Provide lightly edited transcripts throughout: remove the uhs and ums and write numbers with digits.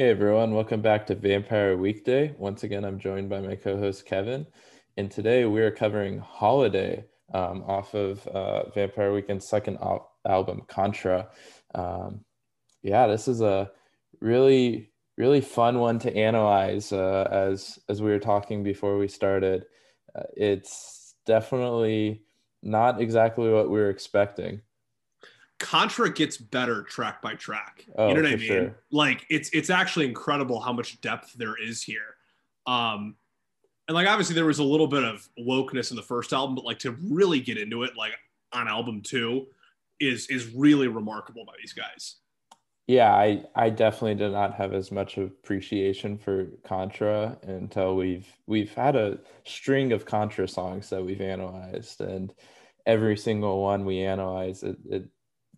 Hey everyone, welcome back to Vampire Weekday. Once again, I'm joined by my co-host Kevin, and today we are covering Holiday off of Vampire Weekend's second album, Contra. This is a really, really fun one to analyze. As we were talking before we started, it's definitely not exactly what we were expecting. Contra gets better track by track. You know what I mean? Sure. Like it's actually incredible how much depth there is here. And like, obviously there was a little bit of wokeness in the first album, but like to really get into it, like on album two is really remarkable by these guys. Yeah. I definitely did not have as much appreciation for Contra until we've had a string of Contra songs that we've analyzed, and every single one we analyze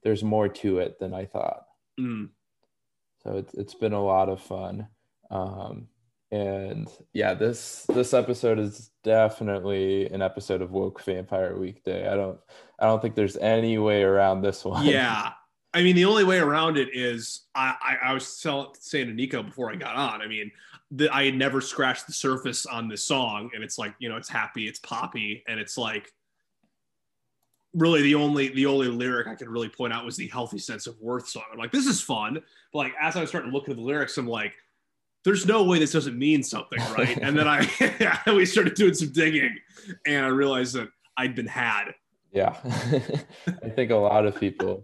there's more to it than I thought. So it's been a lot of fun. And yeah, this episode is definitely an episode of Woke Vampire Weekday. I don't think there's any way around this one. Yeah. I mean, the only way around it is I was saying to Nico before I got on, I mean, I had never scratched the surface on this song, and it's like, you know, it's happy, it's poppy. And it's like, really the only lyric I could really point out was the Healthy Sense of Worth song. I'm like, this is fun. But like, as I was starting to look at the lyrics, I'm like, there's no way this doesn't mean something, right? And then we started doing some digging, and I realized that I'd been had. Yeah. I think a lot of people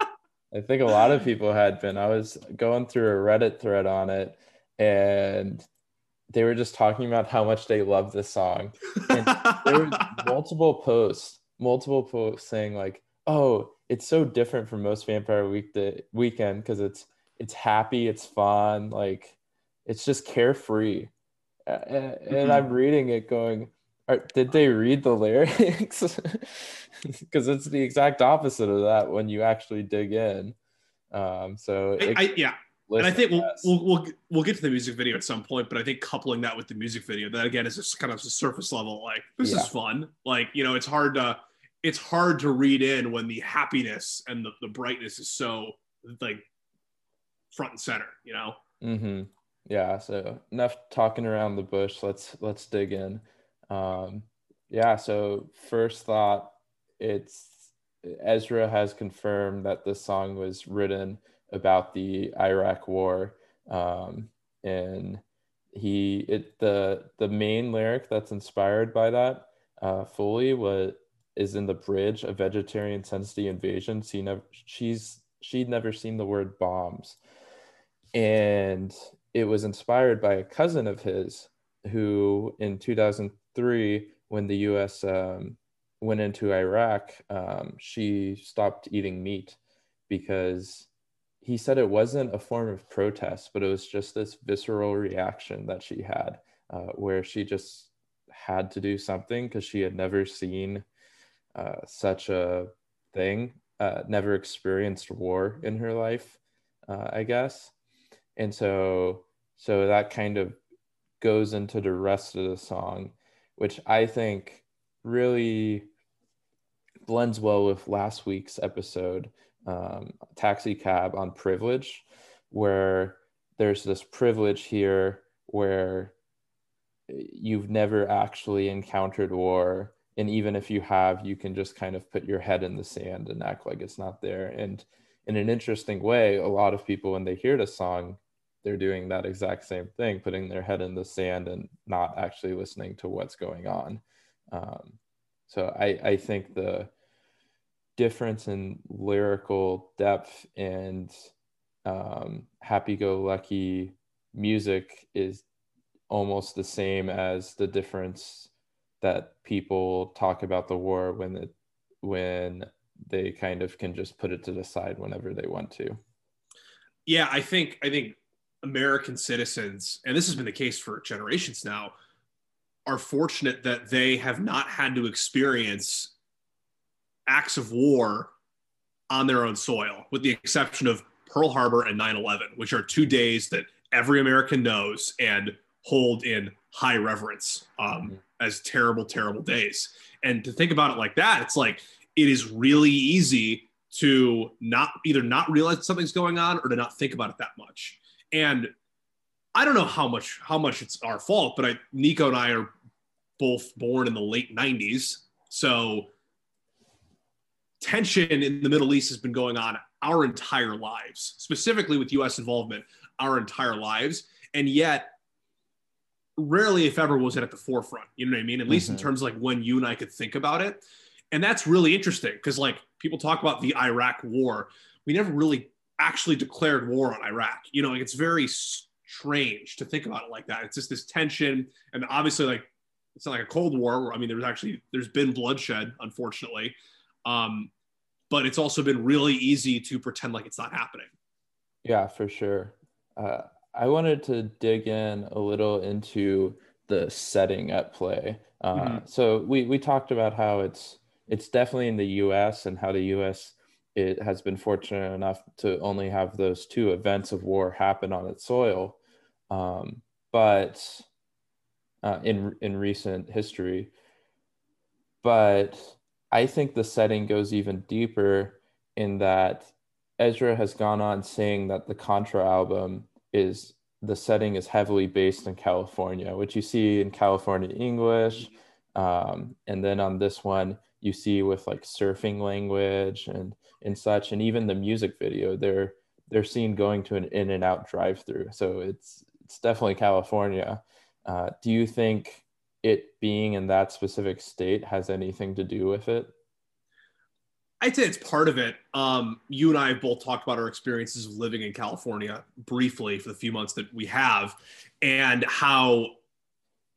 had been. I was going through a Reddit thread on it, and they were just talking about how much they love this song. And there was multiple posts saying like, oh, it's so different from most Vampire Weekend because it's happy, it's fun, like it's just carefree. And I'm reading it going, did they read the lyrics? Because it's the exact opposite of that when you actually dig in. And I think we'll get to the music video at some point, but I think coupling that with the music video, that again is just kind of a surface level. Like, this is fun. Like, you know, it's hard to read in when the happiness and the brightness is so like front and center. You know. Mm-hmm. Yeah. So enough talking around the bush. Let's dig in. So first thought, it's Ezra has confirmed that this song was written about the Iraq war, and the main lyric that's inspired by that is in the bridge. A vegetarian sensed the invasion. She'd never seen the word bombs, and it was inspired by a cousin of his who, in 2003, when the U.S. went into Iraq, she stopped eating meat because he said it wasn't a form of protest, but it was just this visceral reaction that she had, where she just had to do something because she had never seen such a thing, never experienced war in her life, I guess. And so that kind of goes into the rest of the song, which I think really blends well with last week's episode, Taxi Cab, on privilege, where there's this privilege here where you've never actually encountered war, and even if you have, you can just kind of put your head in the sand and act like it's not there. And in an interesting way, a lot of people, when they hear this song, they're doing that exact same thing, putting their head in the sand and not actually listening to what's going on. So I think the difference in lyrical depth and happy-go-lucky music is almost the same as the difference that people talk about the war when they kind of can just put it to the side whenever they want to. Yeah, I think American citizens, and this has been the case for generations now, are fortunate that they have not had to experience acts of war on their own soil, with the exception of Pearl Harbor and 9/11, which are 2 days that every American knows and hold in high reverence as terrible, terrible days. And to think about it like that, it's like, it is really easy to not realize something's going on or to not think about it that much. And I don't know how much it's our fault, but Nico and I are both born in the late 90s. So tension in the Middle East has been going on our entire lives, specifically with U.S. involvement, our entire lives. And yet rarely, if ever, was it at the forefront. You know what I mean? At least in terms of like when you and I could think about it. And that's really interesting because like people talk about the Iraq war. We never really actually declared war on Iraq. You know, like it's very strange to think about it like that. It's just this tension. And obviously like, it's not like a Cold War where, I mean, there's been bloodshed, unfortunately. But it's also been really easy to pretend like it's not happening. Yeah, for sure. I wanted to dig in a little into the setting at play. So we talked about how it's definitely in the U.S. and how the U.S. it has been fortunate enough to only have those two events of war happen on its soil. But in recent history, but I think the setting goes even deeper in that Ezra has gone on saying that the Contra album the setting is heavily based in California, which you see in California English. And then on this one, you see with like surfing language and such, and even the music video, they're seen going to an in and out drive through. So it's definitely California. Do you think it being in that specific state has anything to do with it? I'd say it's part of it. You and I have both talked about our experiences of living in California briefly for the few months that we have and how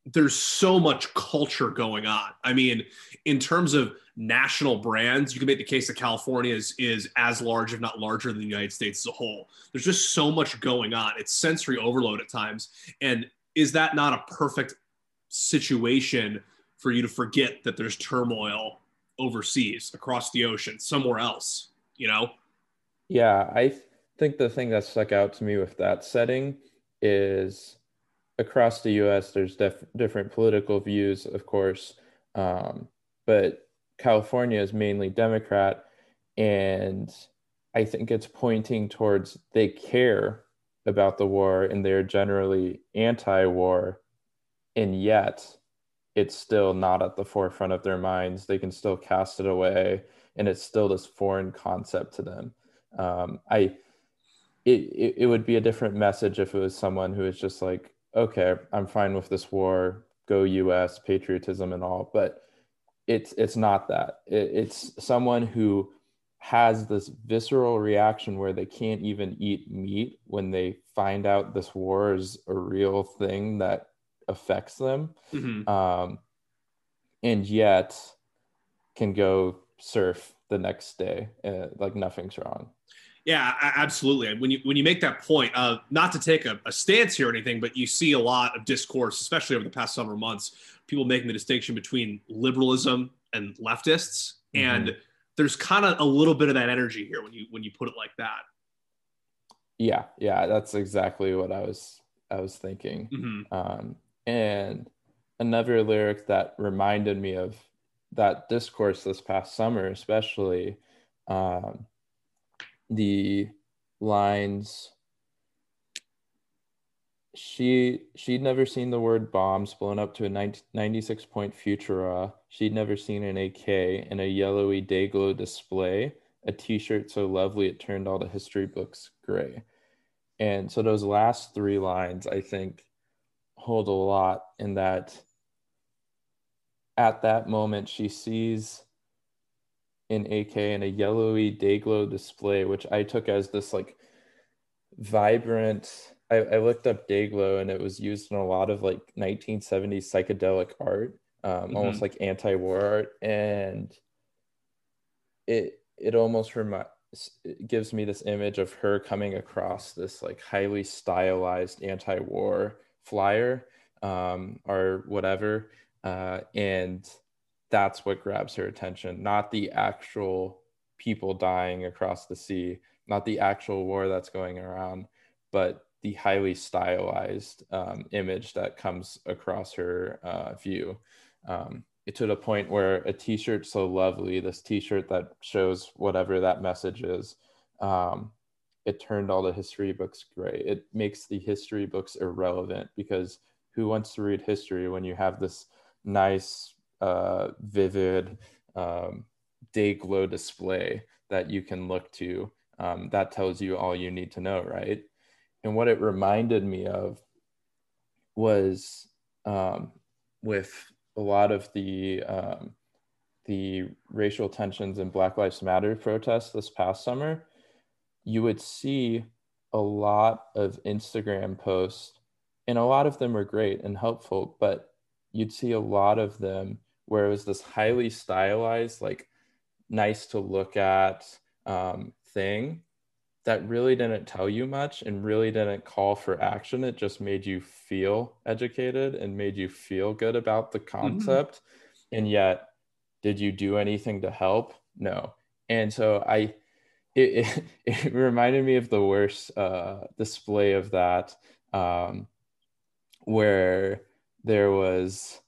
there's so much culture going on. I mean, in terms of national brands, you can make the case that California is as large, if not larger, than the United States as a whole. There's just so much going on. It's sensory overload at times. And is that not a perfect situation for you to forget that there's turmoil overseas, across the ocean, somewhere else, you know? Yeah, I think the thing that stuck out to me with that setting is across the U.S., there's different political views, of course, but California is mainly Democrat, and I think it's pointing towards they care about the war and they're generally anti-war, and yet it's still not at the forefront of their minds. They can still cast it away, and it's still this foreign concept to them. It would be a different message if it was someone who is just like, okay, I'm fine with this war, go US, patriotism and all, but it's not that. It's someone who has this visceral reaction where they can't even eat meat when they find out this war is a real thing that affects them, and yet can go surf the next day like nothing's wrong. Yeah, absolutely. And when you make that point, not to take a stance here or anything, but you see a lot of discourse, especially over the past several months, people making the distinction between liberalism and leftists, and there's kind of a little bit of that energy here when you put it like that. Yeah, that's exactly what I was thinking. And another lyric that reminded me of that discourse this past summer, especially the lines, she'd never seen the word bombs blown up to a 96-point Futura. She'd never seen an AK in a yellowy Dayglo display, a t-shirt so lovely it turned all the history books gray. And so those last three lines, I think, hold a lot in that at that moment she sees an AK in a yellowy Dayglo display, which I took as this like vibrant, I looked up Dayglo and it was used in a lot of like 1970s psychedelic art, almost like anti-war art. And it almost gives me this image of her coming across this like highly stylized anti-war flyer or whatever, and that's what grabs her attention, not the actual people dying across the sea, not the actual war that's going around, but the highly stylized image that comes across her view, to the point where a t-shirt so lovely, this t-shirt that shows whatever that message is, it turned all the history books gray. It makes the history books irrelevant, because who wants to read history when you have this nice, vivid Dayglo display that you can look to, that tells you all you need to know, right? And what it reminded me of was with a lot of the racial tensions in Black Lives Matter protests this past summer, you would see a lot of Instagram posts, and a lot of them were great and helpful, but you'd see a lot of them where it was this highly stylized, like nice to look at thing that really didn't tell you much and really didn't call for action. It just made you feel educated and made you feel good about the concept. Mm-hmm. And yet, did you do anything to help? No. And so it reminded me of the worst display of that, where there was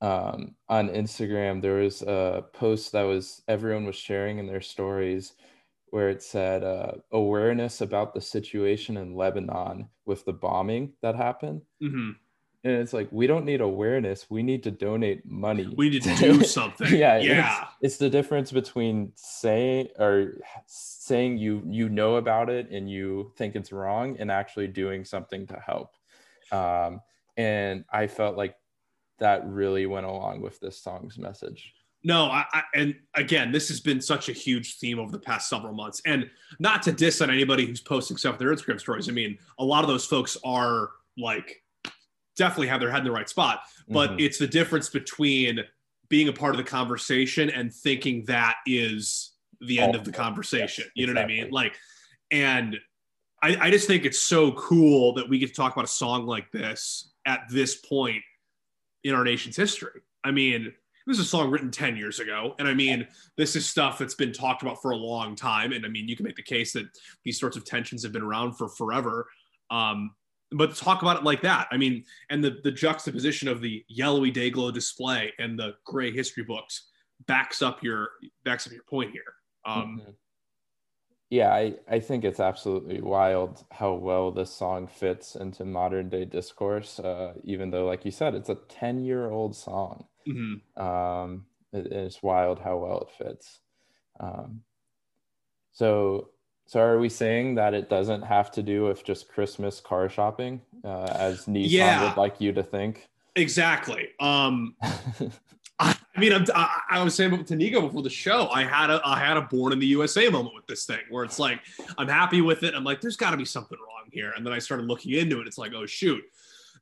on Instagram, there was a post that was everyone was sharing in their stories where it said awareness about the situation in Lebanon with the bombing that happened. Mm-hmm. And it's like, we don't need awareness. We need to donate money. We need to do something. Yeah. It's the difference between saying you know about it and you think it's wrong, and actually doing something to help. And I felt like that really went along with this song's message. No, and again, this has been such a huge theme over the past several months. And not to diss on anybody who's posting stuff in their Instagram stories. I mean, a lot of those folks are like, definitely have their head in the right spot, but mm-hmm. It's the difference between being a part of the conversation and thinking that is the end of the conversation. Yes, you know exactly. What I mean? Like, and I just think it's so cool that we get to talk about a song like this at this point in our nation's history. I mean, this is a song written 10 years ago. And I mean, this is stuff that's been talked about for a long time. And I mean, you can make the case that these sorts of tensions have been around for forever. But talk about it like that. I mean, and the juxtaposition of the yellowy Dayglo display and the gray history books backs up your point here. Mm-hmm. Yeah, I think it's absolutely wild how well this song fits into modern day discourse, even though, like you said, it's a 10-year-old song. Mm-hmm. It's wild how well it fits. So are we saying that it doesn't have to do with just Christmas car shopping, as Nissan would like you to think? Exactly. I was saying to Nico before the show, I had a Born in the USA moment with this thing where it's like, I'm happy with it. I'm like, there's got to be something wrong here. And then I started looking into it. It's like, oh, shoot.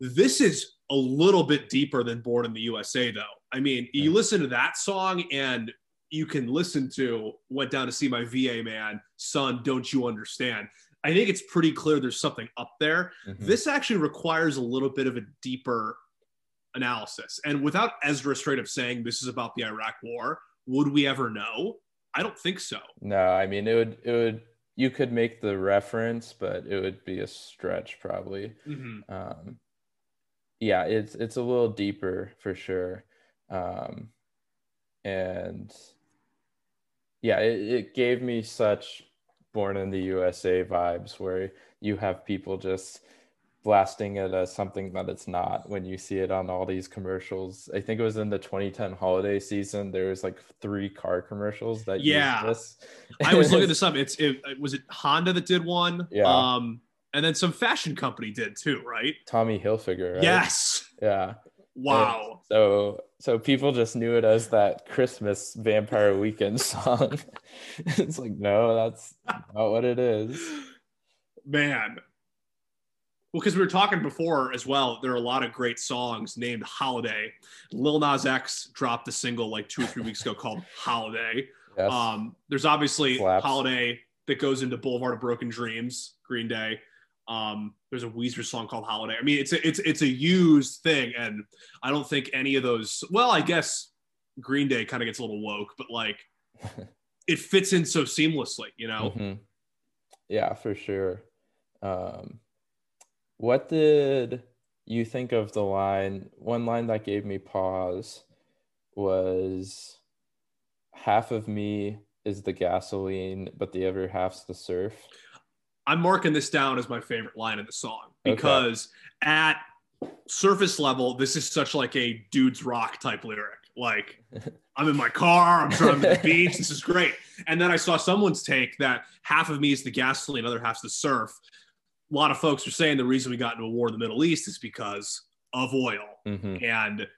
This is a little bit deeper than Born in the USA, though. I mean, you listen to that song and you can listen to Went Down to See My VA Man, Son, Don't You Understand? I think it's pretty clear there's something up there. Mm-hmm. This actually requires a little bit of a deeper analysis. And without Ezra straight up saying this is about the Iraq war, would we ever know? I don't think so. No, I mean, it would. You could make the reference, but it would be a stretch probably. Mm-hmm. Yeah, it's a little deeper for sure. And yeah, it gave me such Born in the USA vibes where you have people just blasting it as something that it's not when you see it on all these commercials. I think it was in the 2010 holiday season. There was like 3 car commercials that used this. I was looking this up. Was it Honda that did one? Yeah. And then some fashion company did too, right? Tommy Hilfiger, right? Yes. Yeah. Wow. And so people just knew it as that Christmas Vampire Weekend song. It's like, no, that's not what it is. Man. Well, because we were talking before as well, there are a lot of great songs named Holiday. Lil Nas X dropped a single like 2 or 3 weeks ago called Holiday. Yes. There's obviously Slaps. Holiday that goes into Boulevard of Broken Dreams, Green Day. There's a Weezer song called Holiday. I mean, it's a used thing, and I don't think any of those, well, I guess Green Day kind of gets a little woke, but like it fits in so seamlessly, you know? Mm-hmm. Yeah, for sure. What did you think of the line? One line that gave me pause was, half of me is the gasoline, but the other half's the surf. I'm marking this down as my favorite line of the song because at surface level, this is such like a dude's rock type lyric. Like, I'm in my car, I'm driving to the beach, this is great. And then I saw someone's take that half of me is the gasoline, other half's the surf. A lot of folks are saying the reason we got into a war in the Middle East is because of oil. Mm-hmm. And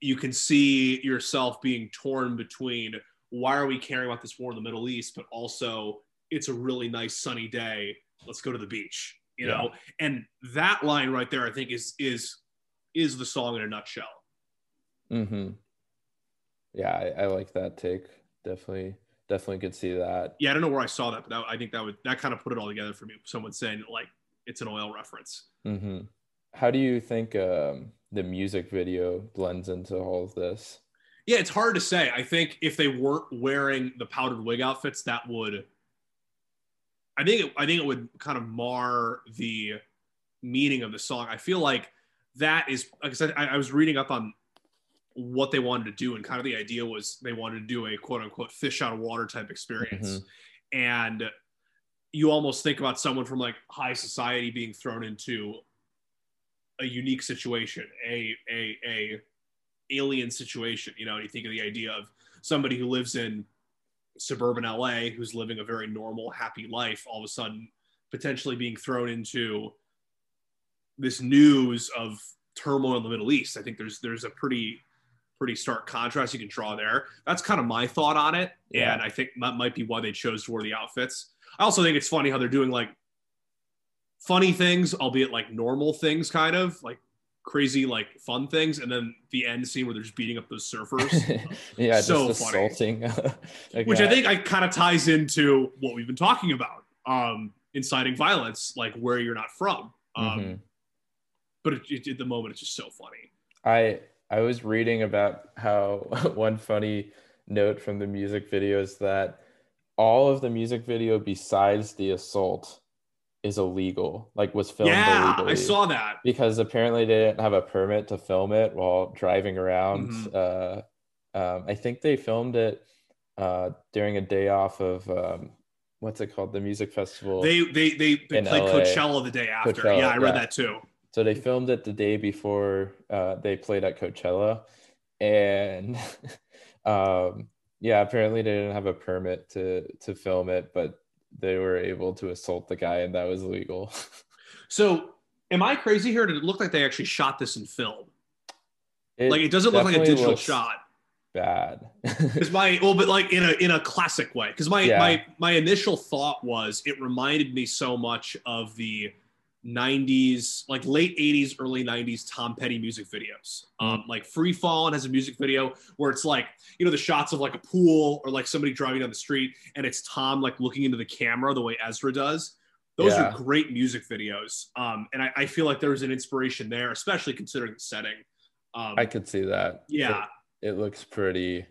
you can see yourself being torn between why are we caring about this war in the Middle East, but also it's a really nice sunny day. Let's go to the beach, you know? And that line right there, I think is the song in a nutshell. Mm-hmm. Yeah, I like that take. Definitely could see that. Yeah, I don't know where I saw that, but I think that kind of put it all together for me. Someone saying like it's an oil reference. Mm-hmm. How do you think the music video blends into all of this? Yeah, it's hard to say. I think if they weren't wearing the powdered wig outfits, that would. I think it would kind of mar the meaning of the song. I feel like that is because I was reading up on what they wanted to do, and kind of the idea was they wanted to do a quote unquote fish out of water type experience. Mm-hmm. And you almost think about someone from like high society being thrown into a unique situation, a alien situation, you know, and you think of the idea of somebody who lives in suburban LA, who's living a very normal, happy life, all of a sudden potentially being thrown into this news of turmoil in the Middle East. I think there's a pretty stark contrast you can draw there. That's kind of my thought on it. Yeah. And I think that might be why they chose to wear the outfits. I also think it's funny how they're doing like funny things, albeit like normal things, kind of like crazy, like fun things. And then the end scene where they're just beating up those surfers. Yeah, so just assaulting. Which I think kind of ties into what we've been talking about, inciting violence, like where you're not from. Mm-hmm. But at the moment, it's just so funny. I was reading about how one funny note from the music video is that all of the music video besides the assault is illegal, like was filmed illegally. I saw that. Because apparently they didn't have a permit to film it while driving around. Mm-hmm. I think they filmed it during a day off of, what's it called? The music festival. They played LA. Coachella the day after. Coachella, yeah, I read that too. So they filmed it the day before they played at Coachella, and apparently they didn't have a permit to film it, but they were able to assault the guy, and that was legal. So, am I crazy here? Did it look like they actually shot this in film? It doesn't look like a digital shot. Bad. Because but like in a classic way. Because my initial thought was it reminded me so much of the 90s, like late 80s, early 90s Tom Petty music videos. Like Free Fallin' has a music video where it's like, you know, the shots of like a pool or like somebody driving down the street and it's Tom like looking into the camera the way Ezra does. Those are great music videos. And I feel like there was an inspiration there, especially considering the setting. I could see that. Yeah. It looks pretty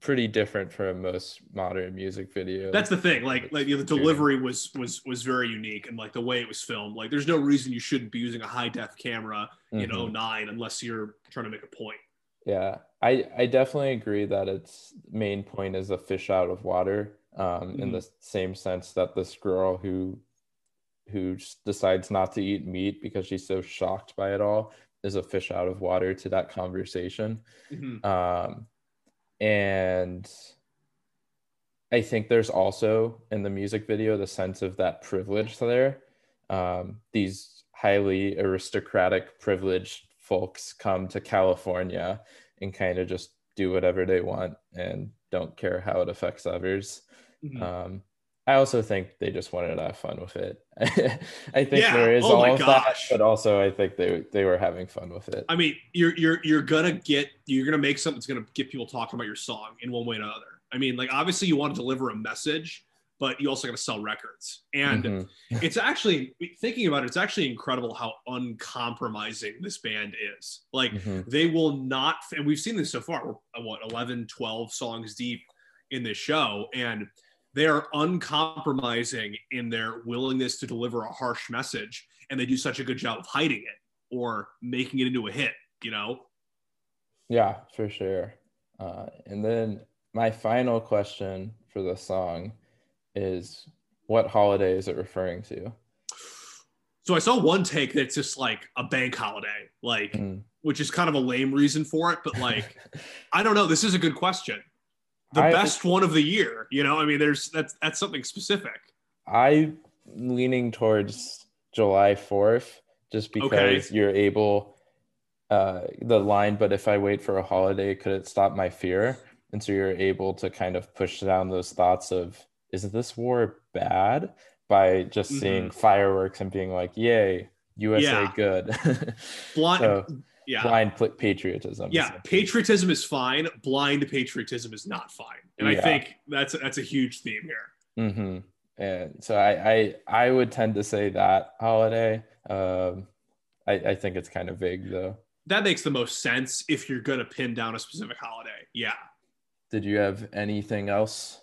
pretty different from most modern music videos. That's the thing, like you know, the delivery was very unique, and like the way it was filmed, like there's no reason you shouldn't be using a high def camera in 2009 unless you're trying to make a point. I definitely agree that its main point is a fish out of water, in the same sense that this girl who just decides not to eat meat because she's so shocked by it all is a fish out of water to that conversation. And I think there's also in the music video the sense of that privilege there. These highly aristocratic, privileged folks come to California and kind of just do whatever they want and don't care how it affects others. Mm-hmm. I also think they just wanted to have fun with it. I think there is all of that, but also I think they were having fun with it. I mean, you're gonna make something that's gonna get people talking about your song in one way or another. I mean, like obviously you want to deliver a message, but you also gotta sell records. And it's actually, thinking about it, it's actually incredible how uncompromising this band is. Like they will not, and we've seen this so far, we're, 11, 12 songs deep in this show, and they are uncompromising in their willingness to deliver a harsh message, and they do such a good job of hiding it or making it into a hit, you know? Yeah, for sure. And then my final question for the song is what holiday is it referring to? So I saw one take that's just like a bank holiday, like, which is kind of a lame reason for it, but like, I don't know. This is a good question. Best one of the year, you know? I mean, that's something specific. I'm leaning towards July 4th just because you're able, the line, but if I wait for a holiday, could it stop my fear? And so you're able to kind of push down those thoughts of, isn't this war bad? By just seeing fireworks and being like, yay, USA good. Blind patriotism. Yeah, patriotism is fine. Blind patriotism is not fine. And I think that's a huge theme here. Mm-hmm. And so I would tend to say that holiday. I think it's kind of vague, though. That makes the most sense if you're going to pin down a specific holiday. Yeah. Did you have anything else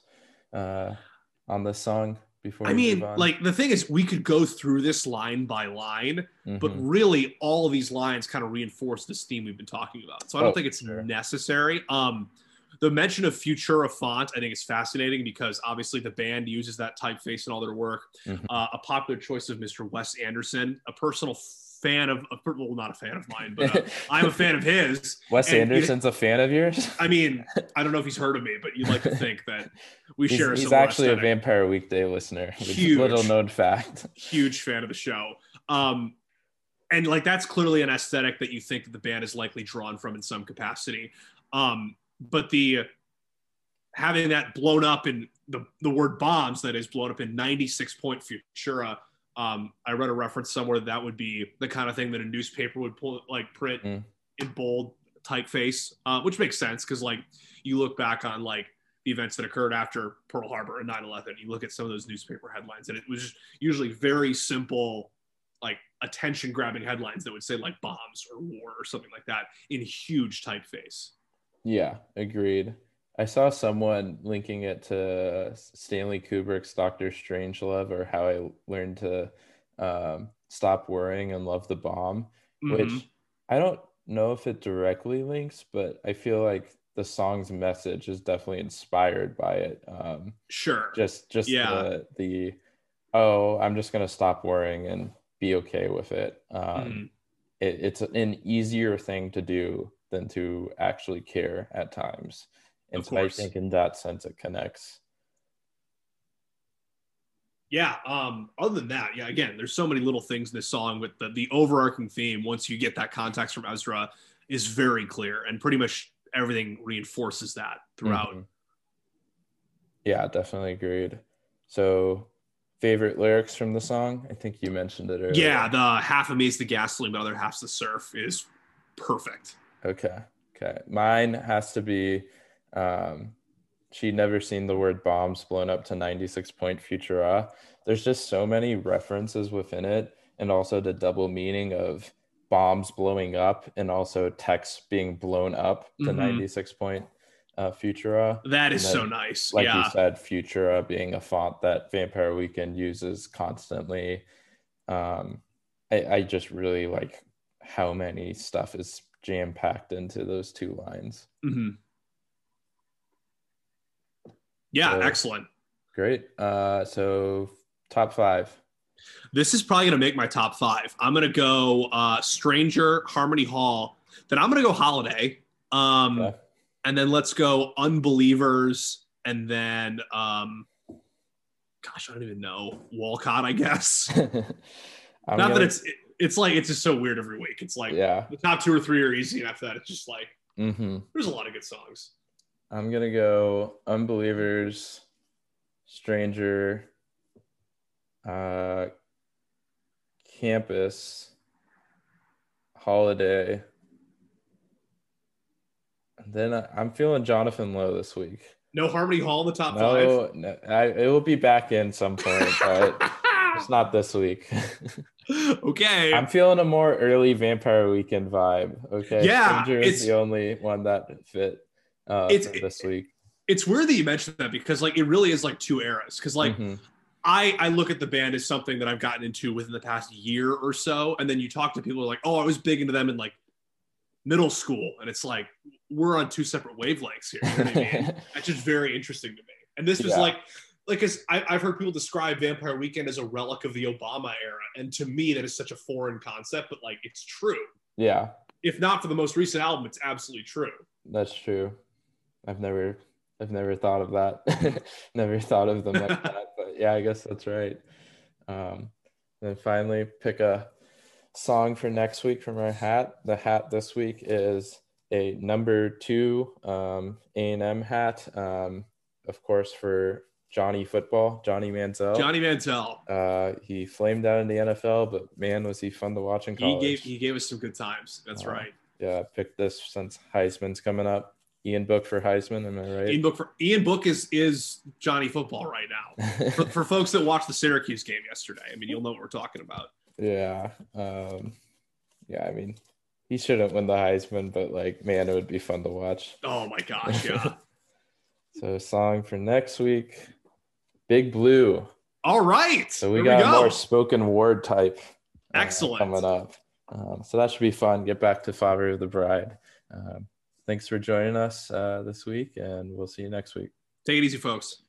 on this song before? I mean, like, the thing is, we could go through this line by line, but really all of these lines kind of reinforce this theme we've been talking about. So I don't think it's necessary. The mention of Futura font, I think, is fascinating because obviously the band uses that typeface in all their work. A popular choice of Mr. Wes Anderson, a personal fan of, well, not a fan of mine, but I'm a fan of his. Wes Anderson's a fan of yours? I mean, I don't know if he's heard of me, but you'd like to think that we share some. He's actually a Vampire Weekday listener. Huge, little known fact. Huge fan of the show. And like, that's clearly an aesthetic that you think that the band is likely drawn from in some capacity. But the having that blown up in the word bombs, that is blown up in 96-point Futura. I read a reference somewhere that would be the kind of thing that a newspaper would pull, like print in bold typeface, which makes sense because, like, you look back on like the events that occurred after Pearl Harbor and 9/11, you look at some of those newspaper headlines, and it was just usually very simple, like attention-grabbing headlines that would say like bombs or war or something like that in huge typeface. Yeah, agreed. I saw someone linking it to Stanley Kubrick's Dr. Strangelove, or How I Learned to Stop Worrying and Love the Bomb, which I don't know if it directly links, but I feel like the song's message is definitely inspired by it. Sure. Just I'm just going to stop worrying and be okay with it. It's an easier thing to do than to actually care at times. And so I think in that sense, it connects. Yeah. Other than that, yeah, again, there's so many little things in this song with the overarching theme. Once you get that context from Ezra, is very clear, and pretty much everything reinforces that throughout. Yeah, definitely agreed. So favorite lyrics from the song? I think you mentioned it earlier. Yeah. The half of me is the gasoline, the other half's the surf is perfect. Okay. Mine has to be, she'd never seen the word bombs blown up to 96-point Futura. There's just so many references within it, and also the double meaning of bombs blowing up and also text being blown up to 96-point Futura. That is so nice. Like you said, Futura being a font that Vampire Weekend uses constantly. I just really like how many stuff is jam-packed into those two lines. Yeah, so, excellent. Great. So top five. This is probably going to make my top five. I'm going to go Stranger, Harmony Hall. Then I'm going to go Holiday. And then let's go Unbelievers. And then, I don't even know. Walcott, I guess. That it's like, it's just so weird every week. It's like the top two or three are easy. And after that, it's just like, there's a lot of good songs. I'm going to go Unbelievers, Stranger, Campus, Holiday. And then I'm feeling Jonathan Lowe this week. No Harmony Hall in the top five? No, it will be back in some point, but it's not this week. Okay. I'm feeling a more early Vampire Weekend vibe. Okay. Yeah. Stranger is the only one that fit. It's this week. It's weird that you mentioned that because like it really is like two eras. Because like I look at the band as something that I've gotten into within the past year or so, and then you talk to people who are like, oh, I was big into them in like middle school, and it's like we're on two separate wavelengths here. You know what I mean? That's just very interesting to me. And this was like like, as I've heard people describe Vampire Weekend as a relic of the Obama era, and to me that is such a foreign concept, but like it's true. Yeah. If not for the most recent album, it's absolutely true. That's true. I've never thought of that. Never thought of them like that. But yeah, I guess that's right. Then finally pick a song for next week from our hat. The hat this week is a number 2 A&M hat. Of course, for Johnny Football, Johnny Manziel. Johnny Manziel. He flamed out in the NFL, but man, was he fun to watch in college. He gave us some good times. That's right. Yeah, picked this since Heisman's coming up. Ian Book for Heisman, am I right? Ian Book is Johnny Football right now. for folks that watched the Syracuse game yesterday, I mean, you'll know what we're talking about. Yeah. Yeah, I mean, he shouldn't win the Heisman, but like, man, it would be fun to watch. Oh my gosh, yeah. So song for next week, Big Blue. All right. So we got more spoken word type. Excellent. Coming up. So that should be fun. Get back to Father of the Bride. Thanks for joining us this week, and we'll see you next week. Take it easy, folks.